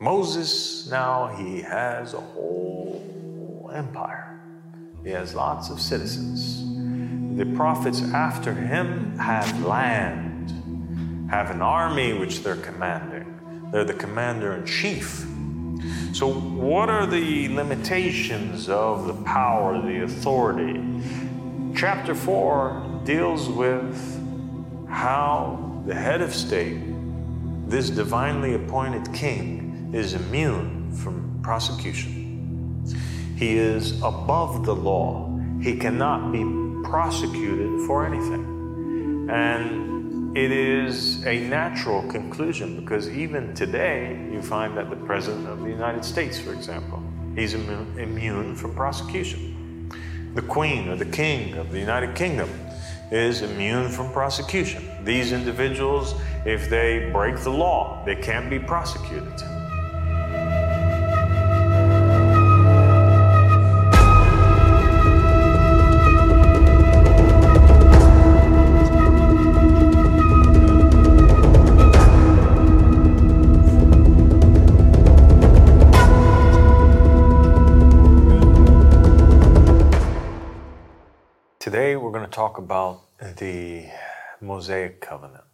Moses now, he has a whole empire. He has lots of citizens. The prophets after him have land, have an army which they're commanding. They're the commander in chief. So what are the limitations of the power, the authority? Chapter 4 deals with how the head of state, this divinely appointed king, is immune from prosecution. He is above the law. He cannot be prosecuted for anything. And it is a natural conclusion, because even today you find that the President of the United States, for example, he's immune from prosecution. The Queen or the King of the United Kingdom is immune from prosecution. These individuals, if they break the law, they can't be prosecuted. Today we're going to talk about the Mosaic Covenant,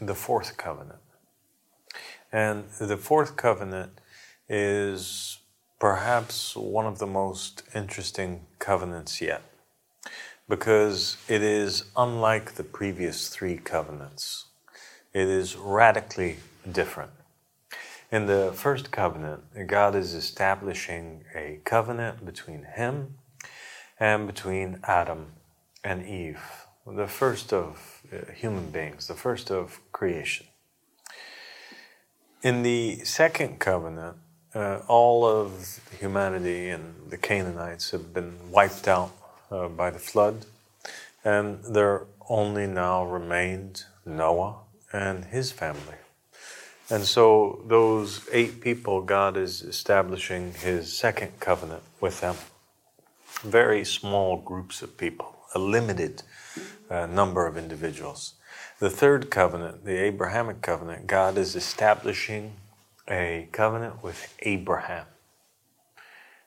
the Fourth Covenant. And the Fourth Covenant is perhaps one of the most interesting covenants yet, because it is unlike the previous three covenants. It is radically different. In the First Covenant, God is establishing a covenant between Him and between Adam and Eve, the first of human beings, the first of creation. In the Second Covenant, all of humanity and the Canaanites have been wiped out by the flood, and there only now remained Noah and his family. And so those 8 people, God is establishing His second covenant with them. Very small groups of people, a limited number of individuals. The third covenant, the Abrahamic covenant, God is establishing a covenant with Abraham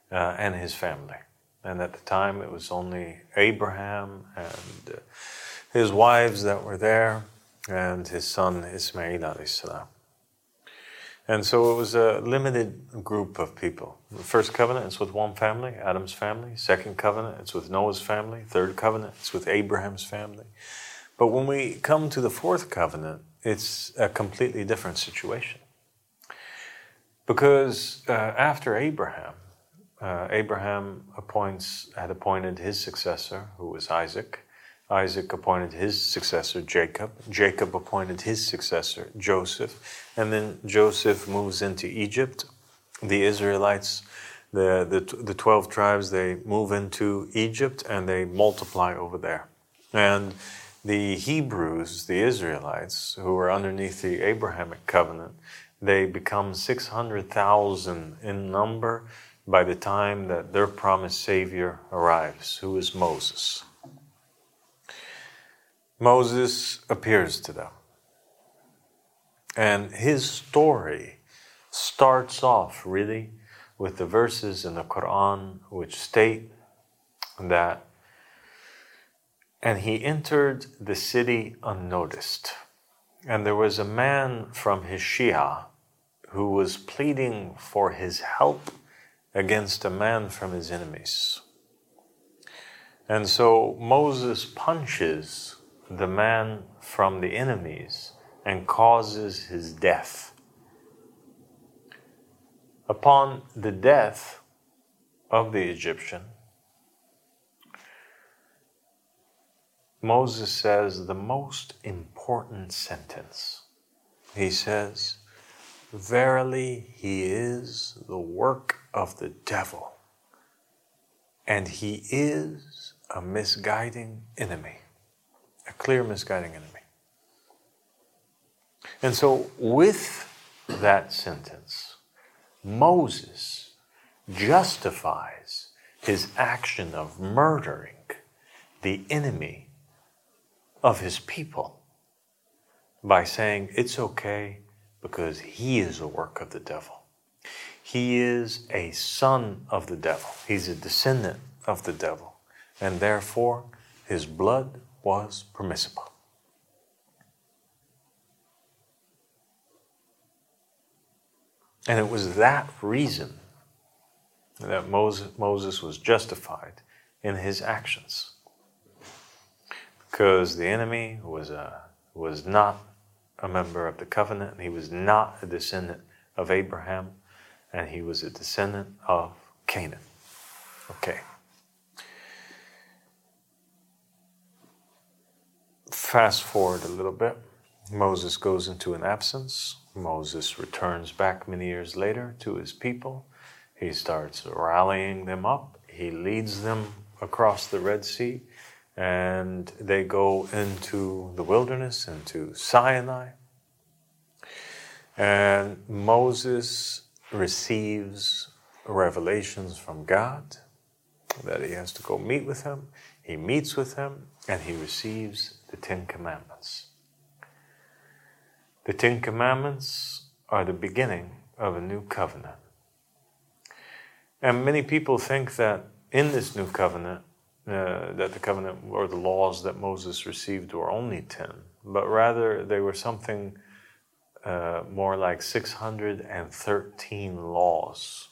and his family. And at the time, it was only Abraham and his wives that were there, and his son Ismail alayhi salam. And so it was a limited group of people. The first covenant, it's with one family, Adam's family. Second covenant, it's with Noah's family. Third covenant, it's with Abraham's family. But when we come to the fourth covenant, it's a completely different situation. Because after Abraham had appointed his successor, who was Isaac. Isaac appointed his successor, Jacob. Jacob appointed his successor, Joseph. And then Joseph moves into Egypt. The Israelites, the 12 tribes, they move into Egypt and they multiply over there. And the Hebrews, the Israelites, who were underneath the Abrahamic covenant, they become 600,000 in number by the time that their promised Savior arrives, who is Moses. Moses appears to them, and his story starts off really with the verses in the Quran which state that, and he entered the city unnoticed, and there was a man from his Shia who was pleading for his help against a man from his enemies. And so Moses punches the man from the enemies and causes his death. Upon the death of the Egyptian, Moses says the most important sentence. He says, "Verily he is the work of the devil, and he is a misguiding enemy." A clear misguiding enemy. And so with that sentence, Moses justifies his action of murdering the enemy of his people by saying, it's okay because he is a work of the devil. He is a son of the devil. He's a descendant of the devil. And therefore, his blood was permissible. And it was that reason that Moses was justified in his actions. Because the enemy was not a member of the covenant. He was not a descendant of Abraham. And he was a descendant of Canaan. Okay. Fast forward a little bit. Moses goes into an absence. Moses returns back many years later to his people. He starts rallying them up. He leads them across the Red Sea. And they go into the wilderness, into Sinai. And Moses receives revelations from God that he has to go meet with him. He meets with him, and he receives the Ten Commandments. The Ten Commandments are the beginning of a new covenant. And many people think that in this new covenant, that the covenant or the laws that Moses received were only 10, but rather they were something more like 613 laws.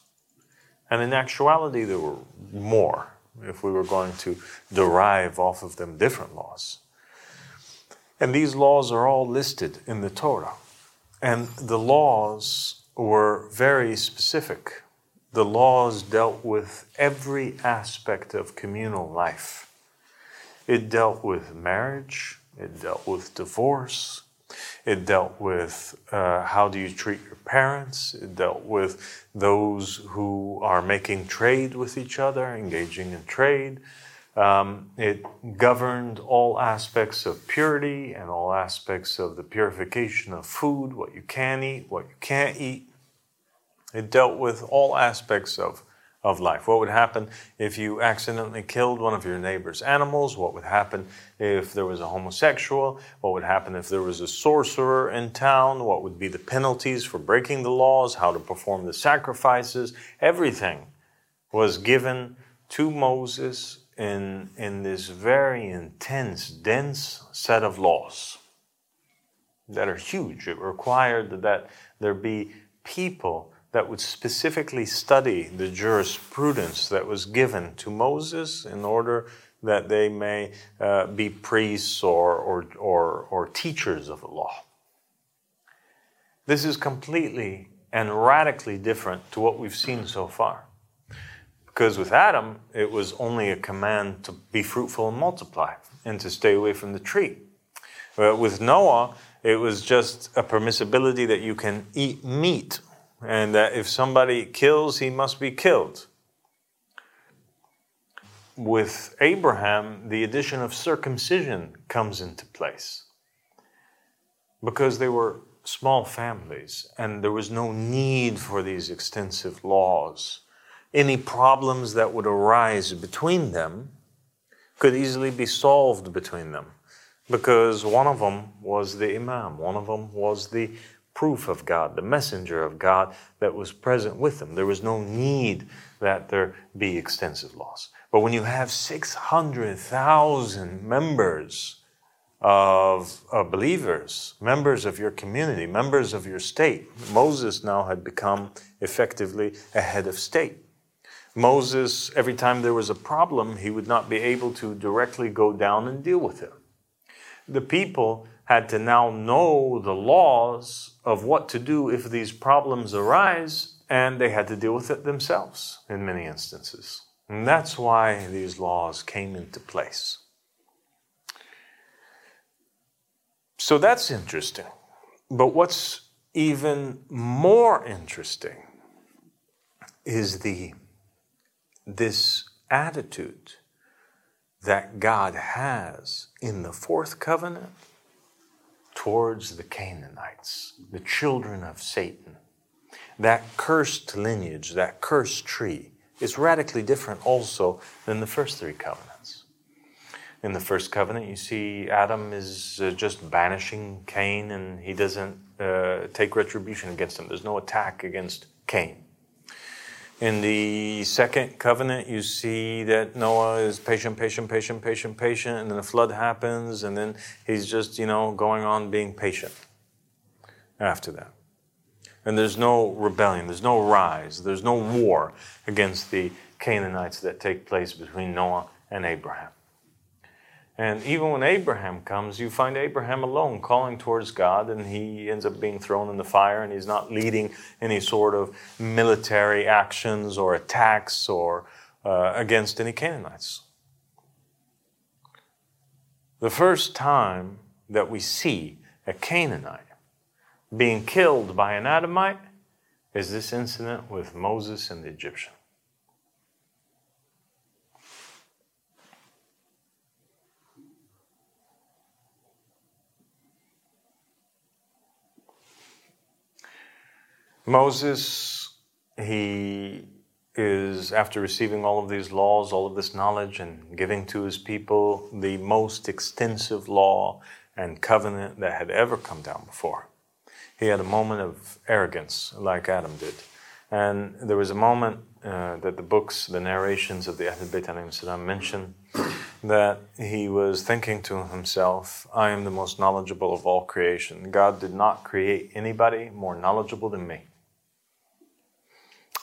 And in actuality, there were more if we were going to derive off of them different laws. And these laws are all listed in the Torah. And the laws were very specific. The laws dealt with every aspect of communal life. It dealt with marriage. It dealt with divorce. It dealt with how do you treat your parents. It dealt with those who are making trade with each other, engaging in trade. It governed all aspects of purity and all aspects of the purification of food, what you can eat, what you can't eat. It dealt with all aspects of life. What would happen if you accidentally killed one of your neighbor's animals? What would happen if there was a homosexual? What would happen if there was a sorcerer in town? What would be the penalties for breaking the laws? How to perform the sacrifices? Everything was given to Moses in this very intense, dense set of laws that are huge. It required that there be people that would specifically study the jurisprudence that was given to Moses in order that they may be priests or teachers of the law. This is completely and radically different to what we've seen so far. Because with Adam, it was only a command to be fruitful and multiply and to stay away from the tree. With Noah, it was just a permissibility that you can eat meat, and that if somebody kills, he must be killed. With Abraham, the addition of circumcision comes into place, because they were small families, and there was no need for these extensive laws. Any problems that would arise between them could easily be solved between them, because one of them was the imam, one of them was the proof of God, the messenger of God that was present with them. There was no need that there be extensive laws. But when you have 600,000 members of believers, members of your community, members of your state, Moses now had become effectively a head of state. Moses, every time there was a problem, he would not be able to directly go down and deal with it. The people had to now know the laws of what to do if these problems arise, and they had to deal with it themselves in many instances. And that's why these laws came into place. So that's interesting. But what's even more interesting is this attitude that God has in the fourth covenant towards the Canaanites, the children of Satan. That cursed lineage, that cursed tree, is radically different also than the first three covenants. In the first covenant, you see Adam is just banishing Cain, and he doesn't take retribution against him. There's no attack against Cain. In the second covenant, you see that Noah is patient, and then a flood happens, and then he's just, going on being patient after that. And there's no rebellion, there's no rise, there's no war against the Canaanites that take place between Noah and Abraham. And even when Abraham comes, you find Abraham alone calling towards God, and he ends up being thrown in the fire, and he's not leading any sort of military actions or attacks or against any Canaanites. The first time that we see a Canaanite being killed by an Adamite is this incident with Moses and the Egyptian. Moses, he is, after receiving all of these laws, all of this knowledge, and giving to his people the most extensive law and covenant that had ever come down before. He had a moment of arrogance, like Adam did. And there was a moment that the narrations of the Ahlul Bayt ﷺ mention, that he was thinking to himself, I am the most knowledgeable of all creation. God did not create anybody more knowledgeable than me.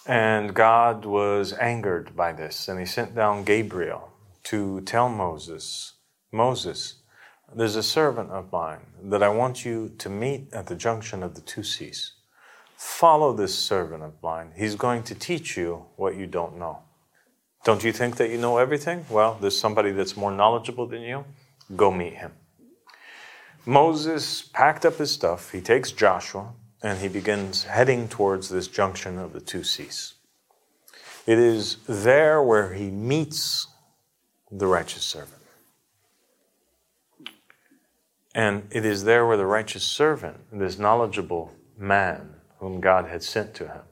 And God was angered by this, and he sent down Gabriel to tell Moses, Moses, there's a servant of mine that I want you to meet at the junction of the two seas. Follow this servant of mine. He's going to teach you what you don't know. Don't you think that you know everything? Well, there's somebody that's more knowledgeable than you. Go meet him. Moses packed up his stuff. He takes Joshua, and he begins heading towards this junction of the two seas. It is there where he meets the righteous servant. And it is there where the righteous servant, this knowledgeable man whom God had sent to him,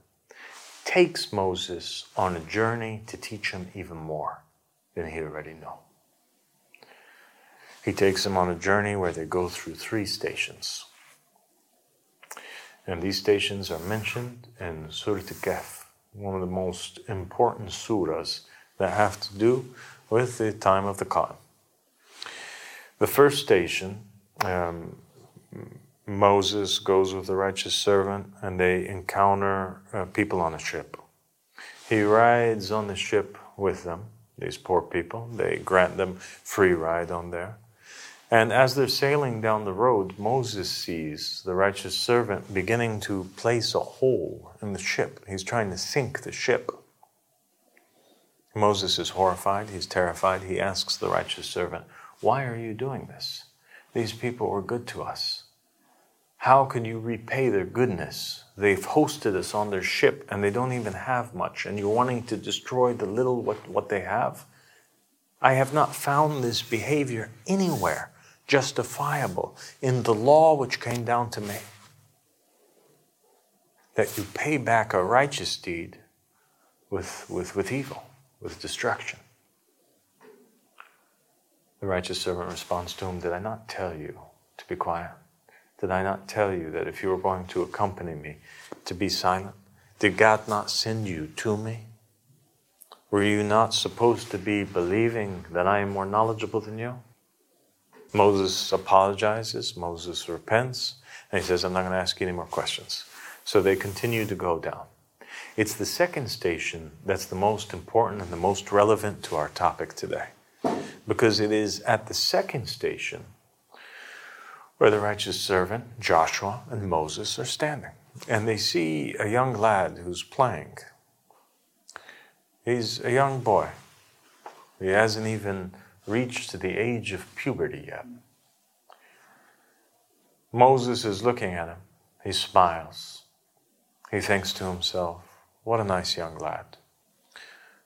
takes Moses on a journey to teach him even more than he already knew. He takes him on a journey where they go through 3 stations. And these stations are mentioned in Surat al-Kahf, one of the most important surahs that have to do with the time of the Qa'im. The first station, Moses goes with the righteous servant, and they encounter people on a ship. He rides on the ship with them, these poor people. They grant them free ride on there. And as they're sailing down the road, Moses sees the righteous servant beginning to place a hole in the ship. He's trying to sink the ship. Moses is horrified. He's terrified. He asks the righteous servant, why are you doing this? These people were good to us. How can you repay their goodness? They've hosted us on their ship, and they don't even have much, and you're wanting to destroy the little what they have? I have not found this behavior anywhere justifiable in the law which came down to me, that you pay back a righteous deed with evil, with destruction. The righteous servant responds to him, did I not tell you to be quiet? Did I not tell you that if you were going to accompany me, to be silent? Did God not send you to me? Were you not supposed to be believing that I am more knowledgeable than you? Moses apologizes, Moses repents, and he says, I'm not going to ask you any more questions. So they continue to go down. It's the second station that's the most important and the most relevant to our topic today, because it is at the second station where the righteous servant, Joshua, and Moses are standing. And they see a young lad who's playing. He's a young boy. He hasn't even reached the age of puberty yet. Moses is looking at him. He smiles. He thinks to himself, what a nice young lad.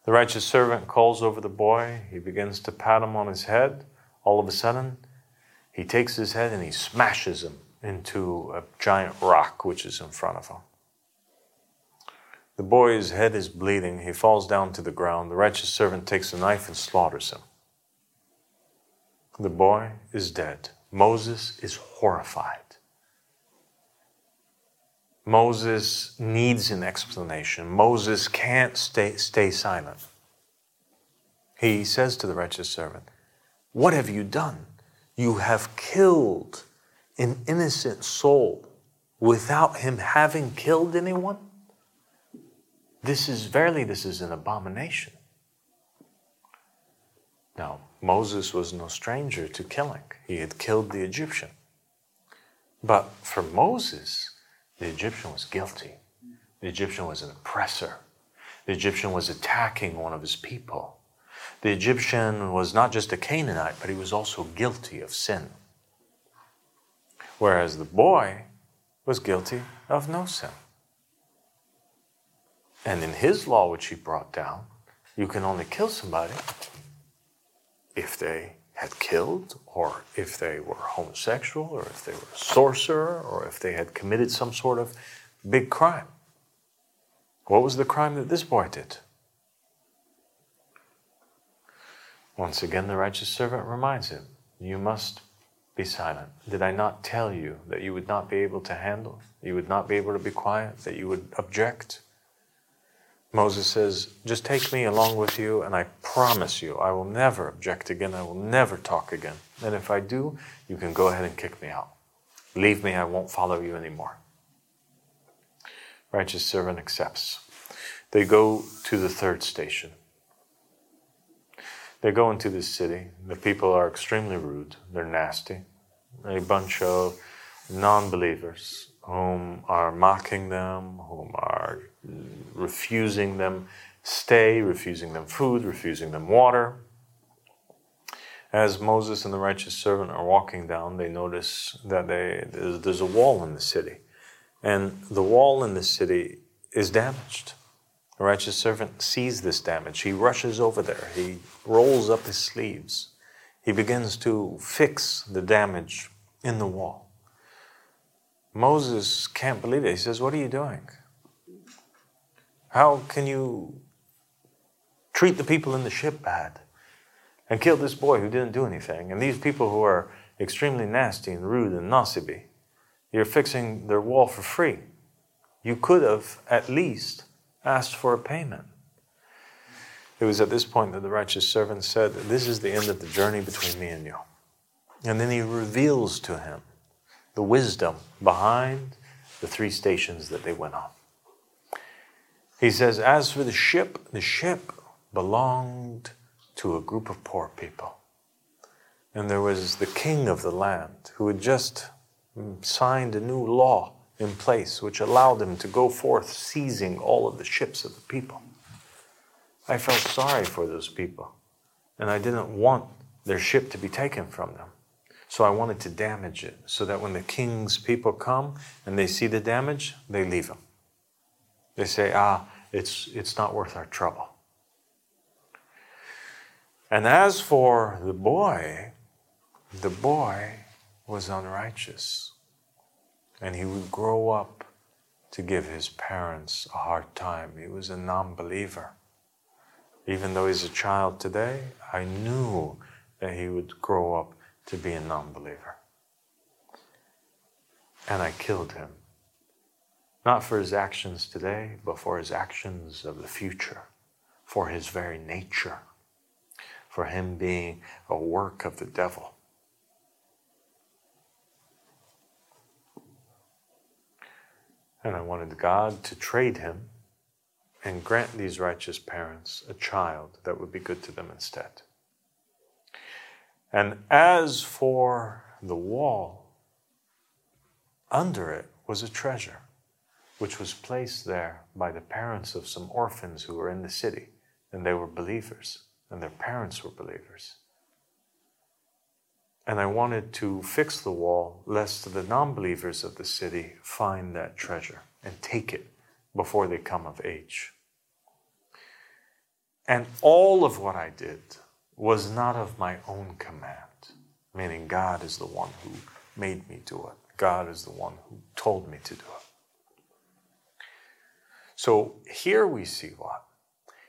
The righteous servant calls over the boy. He begins to pat him on his head. All of a sudden, he takes his head and he smashes him into a giant rock which is in front of him. The boy's head is bleeding. He falls down to the ground. The righteous servant takes a knife and slaughters him. The boy is dead. Moses is horrified. Moses needs an explanation. Moses can't stay silent. He says to the righteous servant, "What have you done? You have killed an innocent soul without him having killed anyone? This is an abomination." Now, Moses was no stranger to killing. He had killed the Egyptian. But for Moses, the Egyptian was guilty. The Egyptian was an oppressor. The Egyptian was attacking one of his people. The Egyptian was not just a Canaanite, but he was also guilty of sin. Whereas the boy was guilty of no sin. And in his law, which he brought down, you can only kill somebody if they had killed, or if they were homosexual, or if they were a sorcerer, or if they had committed some sort of big crime. What was the crime that this boy did? Once again, the righteous servant reminds him, "You must be silent. Did I not tell you that you would not be able to handle, you would not be able to be quiet, that you would object?" Moses says, "Just take me along with you, and I promise you, I will never object again. I will never talk again. And if I do, you can go ahead and kick me out. Leave me, I won't follow you anymore." Righteous servant accepts. They go to the third station. They go into this city. The people are extremely rude. They're nasty. A bunch of non-believers whom are mocking them, whom are refusing them stay, refusing them food, refusing them water. As Moses and the righteous servant are walking down, they notice that there's a wall in the city. And the wall in the city is damaged. The righteous servant sees this damage. He rushes over there. He rolls up his sleeves. He begins to fix the damage in the wall. Moses can't believe it. He says, "What are you doing? How can you treat the people in the ship bad and kill this boy who didn't do anything? And these people who are extremely nasty and rude and nasibi, you're fixing their wall for free. You could have at least asked for a payment." It was at this point that the righteous servant said, "This is the end of the journey between me and you." And then he reveals to him the wisdom behind the three stations that they went on. He says, "As for the ship belonged to a group of poor people. And there was the king of the land who had just signed a new law in place which allowed him to go forth seizing all of the ships of the people. I felt sorry for those people, and I didn't want their ship to be taken from them. So I wanted to damage it so that when the king's people come and they see the damage, they leave him. They say, it's not worth our trouble. And as for the boy was unrighteous, and he would grow up to give his parents a hard time. He was a non-believer. Even though he's a child today, I knew that he would grow up to be a non-believer. And I killed him. Not for his actions today, but for his actions of the future, for his very nature, for him being a work of the devil." And I wanted God to trade him and grant these righteous parents a child that would be good to them instead. And as for the wall, under it was a treasure, which was placed there by the parents of some orphans who were in the city, and they were believers, and their parents were believers. And I wanted to fix the wall, lest the non-believers of the city find that treasure and take it before they come of age. And all of what I did was not of my own command, meaning God is the one who made me do it. God is the one who told me to do it. So here we see what?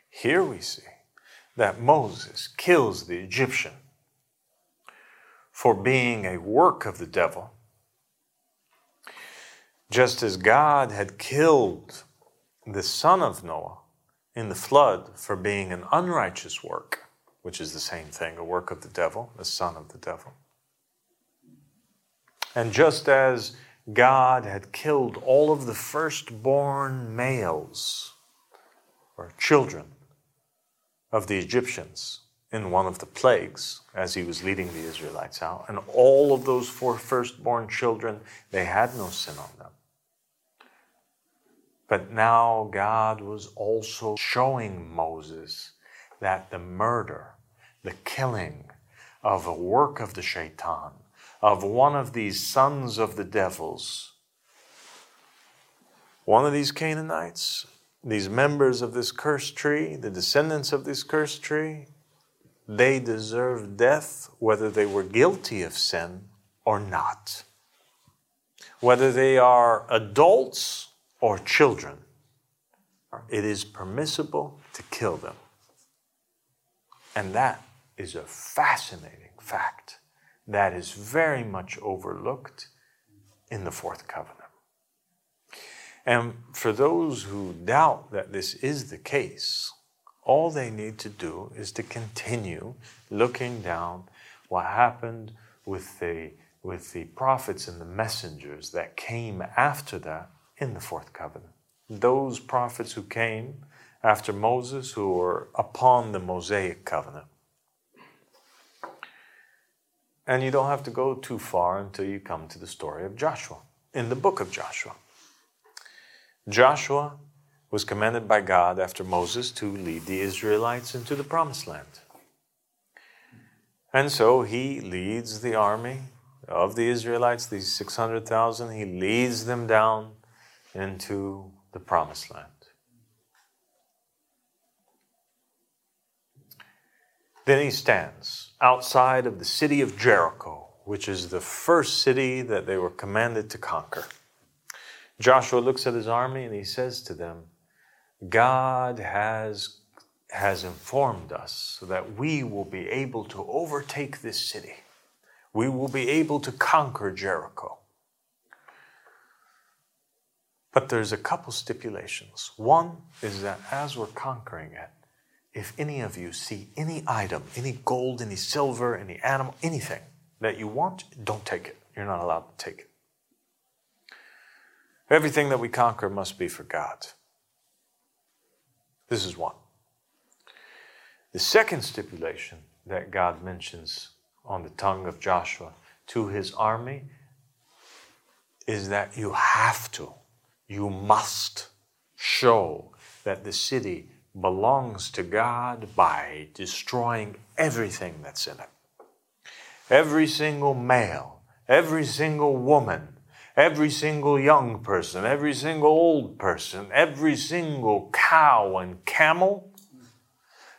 Here we see that Moses kills the Egyptian for being a work of the devil. Just as God had killed the son of Noah in the flood for being an unrighteous work, which is the same thing, a work of the devil, the son of the devil. And just as God had killed all of the firstborn males or children of the Egyptians in one of the plagues as he was leading the Israelites out, and all of those 4 firstborn children, they had no sin on them. But now God was also showing Moses that the murder, the killing of a work of the shaitan, of one of these sons of the devils, one of these Canaanites, these members of this cursed tree, the descendants of this cursed tree, they deserved death whether they were guilty of sin or not. Whether they are adults or children, it is permissible to kill them. And that is a fascinating fact that is very much overlooked in the 4th covenant. And for those who doubt that this is the case, all they need to do is to continue looking down what happened with the prophets and the messengers that came after that in the 4th covenant. Those prophets who came after Moses, who were upon the Mosaic covenant. And you don't have to go too far until you come to the story of Joshua, in the book of Joshua. Joshua was commanded by God after Moses to lead the Israelites into the Promised Land. And so he leads the army of the Israelites, these 600,000, he leads them down into the Promised Land. Then he stands outside of the city of Jericho, which is the first city that they were commanded to conquer. Joshua looks at his army and he says to them, God has informed us that we will be able to overtake this city. We will be able to conquer Jericho. But there's a couple stipulations. One is that as we're conquering it, if any of you see any item, any gold, any silver, any animal, anything that you want, don't take it. You're not allowed to take it. Everything that we conquer must be for God. This is one. The second stipulation that God mentions on the tongue of Joshua to his army is that you must show that the city belongs to God by destroying everything that's in it. Every single male, every single woman, every single young person, every single old person, every single cow and camel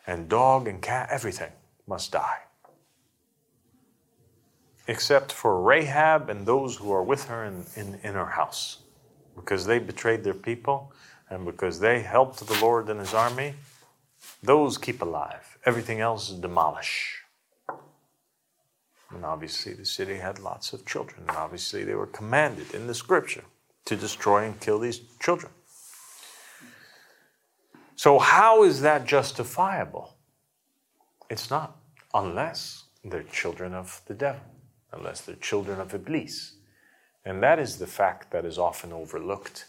and dog and cat, everything must die. Except for Rahab and those who are with her in her house, because they betrayed their people and because they helped the Lord and his army. Those keep alive. Everything else is demolished. And obviously the city had lots of children. And obviously they were commanded in the scripture to destroy and kill these children. So how is that justifiable? It's not. Unless they're children of the devil. Unless they're children of Iblis. And that is the fact that is often overlooked.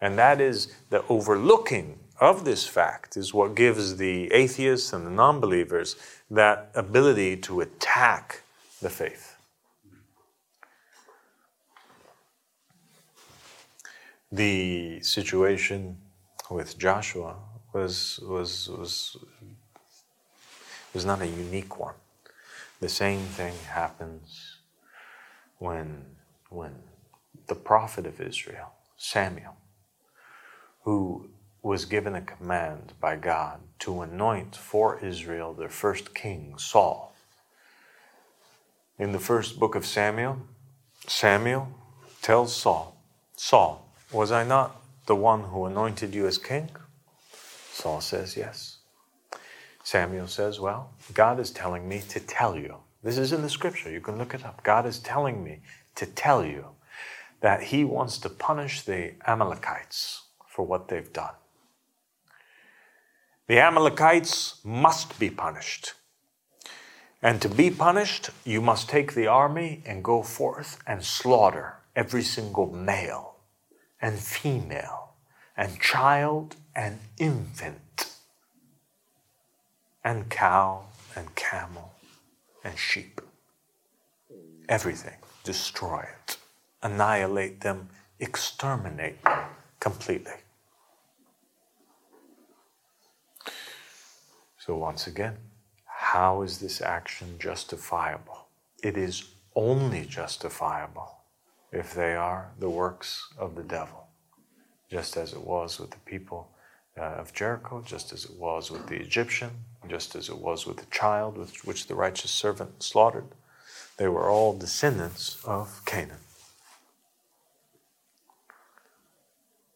And that is the overlooking of this fact is what gives the atheists and the non-believers that ability to attack the faith. The situation with Joshua was not a unique one. The same thing happens when the prophet of Israel, Samuel, who was given a command by God to anoint for Israel their first king, Saul. In the first book of Samuel, Samuel tells Saul, Saul, was I not the one who anointed you as king? Saul says, yes. Samuel says, well, God is telling me to tell you. This is in the scripture. You can look it up. God is telling me to tell you that he wants to punish the Amalekites for what they've done. The Amalekites must be punished. And to be punished, you must take the army and go forth and slaughter every single male and female and child and infant and cow and camel and sheep. Everything. Destroy it. Annihilate them. Exterminate them completely. So once again, how is this action justifiable? It is only justifiable if they are the works of the devil, just as it was with the people of Jericho, just as it was with the Egyptian, just as it was with the child which the righteous servant slaughtered. They were all descendants of Canaan.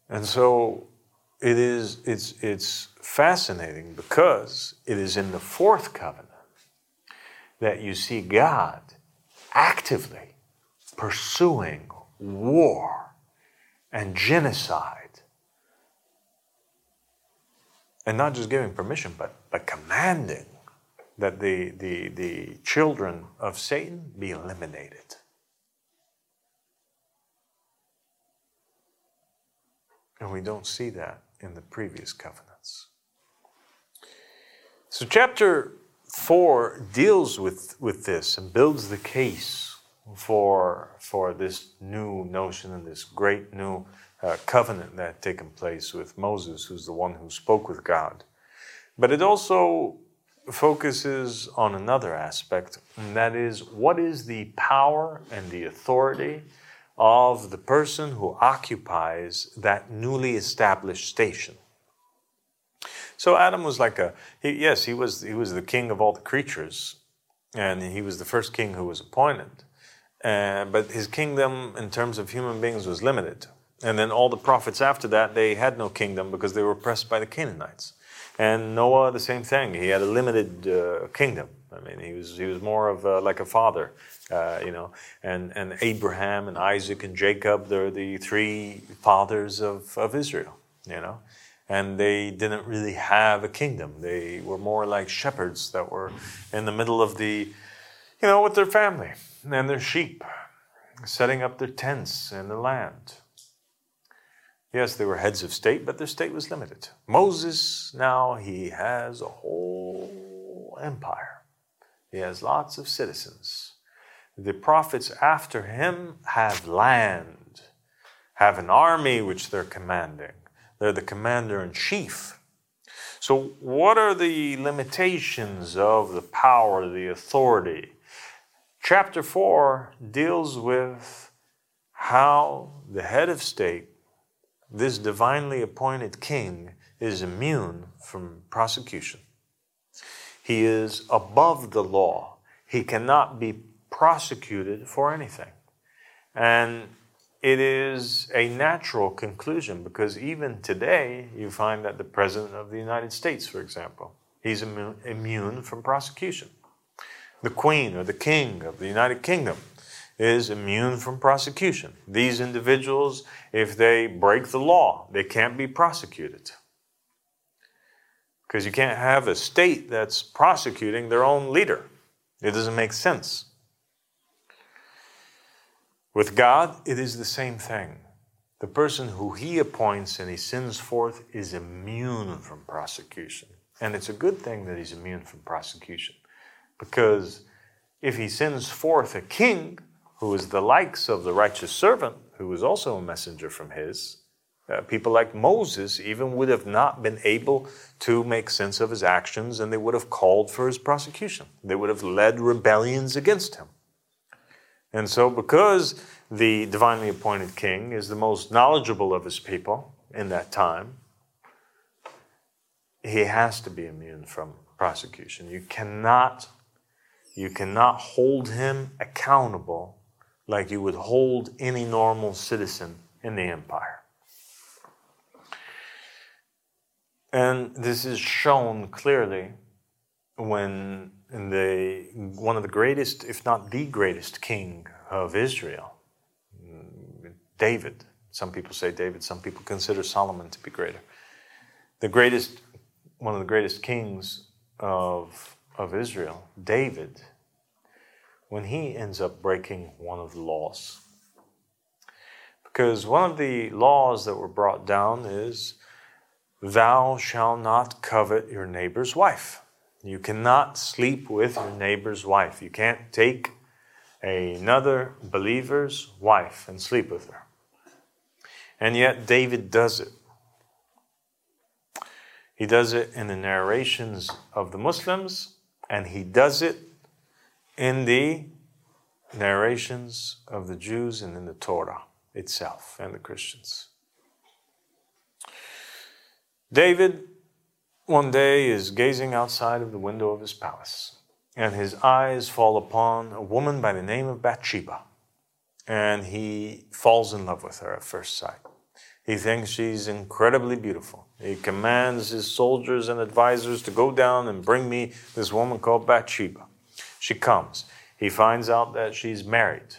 And so it's fascinating, because it is in the fourth covenant that you see God actively pursuing war and genocide, and not just giving permission, but commanding that the children of Satan be eliminated. And we don't see that in the previous covenants. So chapter 4 deals with this and builds the case for this new notion and this great new covenant that had taken place with Moses, who's the one who spoke with God. But it also focuses on another aspect, and that is, what is the power and the authority of the person who occupies that newly established station. So Adam was like he was the king of all the creatures, and he was the first king who was appointed. But his kingdom, in terms of human beings, was limited. And then all the prophets after that, they had no kingdom because they were oppressed by the Canaanites. And Noah, the same thing. He had a limited kingdom. I mean, he was more of like a father, and Abraham and Isaac and Jacob, they're the three fathers of Israel, and they didn't really have a kingdom. They were more like shepherds that were in the middle of with their family and their sheep, setting up their tents in the land. Yes, they were heads of state, but their state was limited. Moses, now he has a whole empire. He has lots of citizens. The prophets after him have land, have an army which they're commanding. They're the commander-in-chief. So what are the limitations of the power, the authority? Chapter 4 deals with how the head of state, this divinely appointed king, is immune from prosecution. He is above the law. He cannot be prosecuted for anything. And it is a natural conclusion, because even today you find that the President of the United States, for example, he's immune from prosecution. The Queen or the King of the United Kingdom is immune from prosecution. These individuals, if they break the law, they can't be prosecuted. Because you can't have a state that's prosecuting their own leader. It doesn't make sense. With God, it is the same thing. The person who he appoints and he sends forth is immune from prosecution. And it's a good thing that he's immune from prosecution, because if he sends forth a king who is the likes of the righteous servant, who is also a messenger from his, people like Moses even would have not been able to make sense of his actions, and they would have called for his prosecution. They would have led rebellions against him. And so because the divinely appointed king is the most knowledgeable of his people in that time, he has to be immune from prosecution. You cannot hold him accountable like you would hold any normal citizen in the empire. And this is shown clearly when one of the greatest, if not the greatest, king of Israel, David. Some people say David, some people consider Solomon to be greater. The greatest, one of the greatest kings of Israel, David, when he ends up breaking one of the laws. Because one of the laws that were brought down is, thou shalt not covet your neighbor's wife. You cannot sleep with your neighbor's wife. You can't take another believer's wife and sleep with her. And yet David does it. He does it in the narrations of the Muslims, and he does it in the narrations of the Jews and in the Torah itself and the Christians. David one day is gazing outside of the window of his palace, and his eyes fall upon a woman by the name of Bathsheba, and he falls in love with her at first sight. He thinks she's incredibly beautiful. He commands his soldiers and advisors to go down and bring me this woman called Bathsheba. She comes. He finds out that she's married.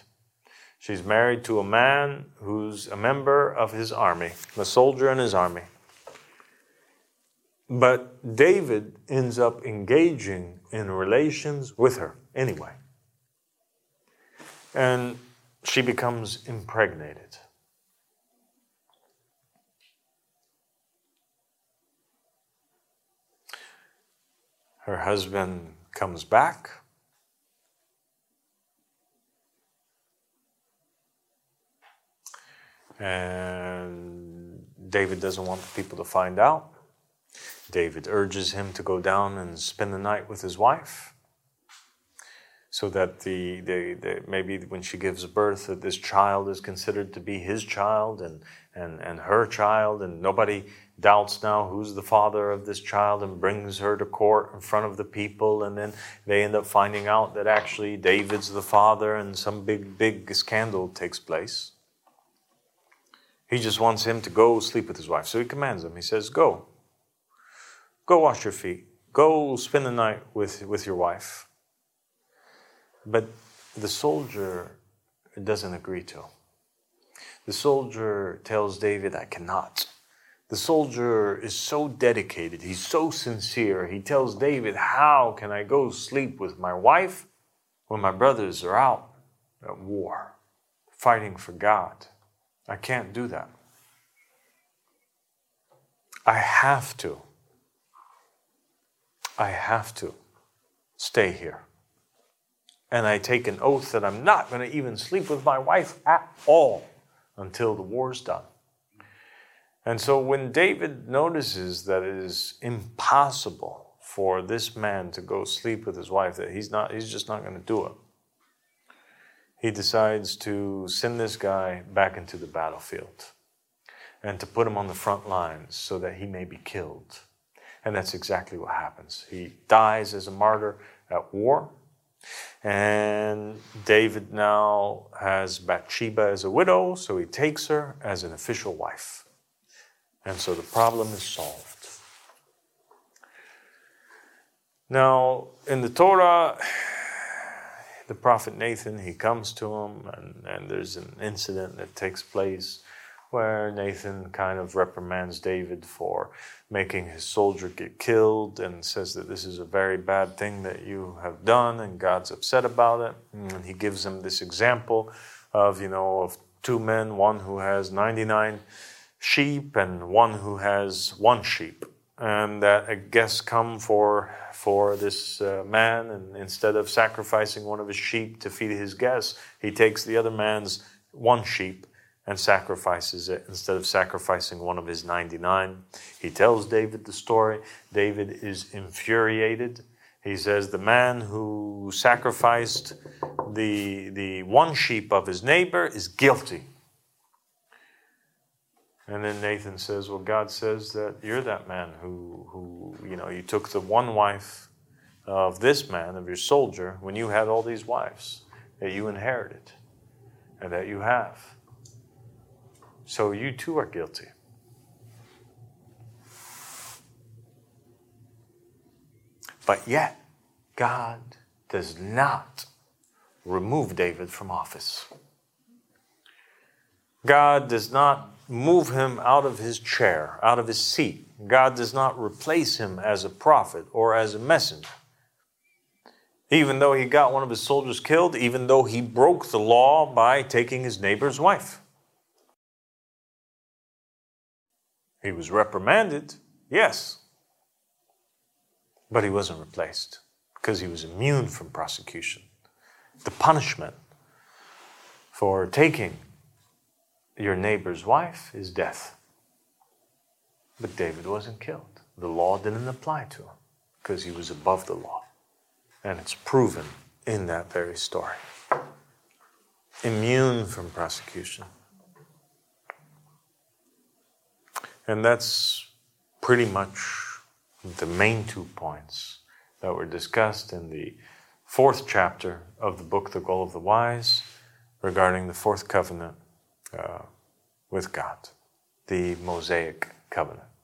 She's married to a man who's a member of his army, a soldier in his army. But David ends up engaging in relations with her anyway. And she becomes impregnated. Her husband comes back. And David doesn't want the people to find out. David urges him to go down and spend the night with his wife, so that maybe when she gives birth, that this child is considered to be his child and her child, and nobody doubts now who's the father of this child, and brings her to court in front of the people, and then they end up finding out that actually David's the father, and some big scandal takes place. He just wants him to go sleep with his wife, so he commands him. He says, Go wash your feet. Go spend the night with your wife. But the soldier doesn't agree to. The soldier tells David, I cannot. The soldier is so dedicated. He's so sincere. He tells David, how can I go sleep with my wife when my brothers are out at war, fighting for God? I can't do that. I have to stay here. And I take an oath that I'm not going to even sleep with my wife at all until the war's done. And so when David notices that it is impossible for this man to go sleep with his wife, that he's just not going to do it, he decides to send this guy back into the battlefield and to put him on the front lines so that he may be killed. And that's exactly what happens. He dies as a martyr at war. And David now has Bathsheba as a widow, so he takes her as an official wife. And so the problem is solved. Now, in the Torah, the prophet Nathan, he comes to him, and there's an incident that takes place where Nathan kind of reprimands David for making his soldier get killed and says that this is a very bad thing that you have done and God's upset about it. And he gives him this example of two men, one who has 99 sheep and one who has one sheep. And that a guest come for this man, and instead of sacrificing one of his sheep to feed his guests, he takes the other man's one sheep and sacrifices it instead of sacrificing one of his 99. He tells David the story. David is infuriated. He says, the man who sacrificed the one sheep of his neighbor is guilty. And then Nathan says, well, God says that you're that man who you took the one wife of this man, of your soldier, when you had all these wives that you inherited and that you have. So you too are guilty. But yet, God does not remove David from office. God does not move him out of his chair, out of his seat. God does not replace him as a prophet or as a messenger. Even though he got one of his soldiers killed, even though he broke the law by taking his neighbor's wife. He was reprimanded, yes, but he wasn't replaced because he was immune from prosecution. The punishment for taking your neighbor's wife is death. But David wasn't killed. The law didn't apply to him because he was above the law. And it's proven in that very story. Immune from prosecution. And that's pretty much the main 2 points that were discussed in the 4th chapter of the book, The Goal of the Wise, regarding the 4th covenant with God, the Mosaic Covenant.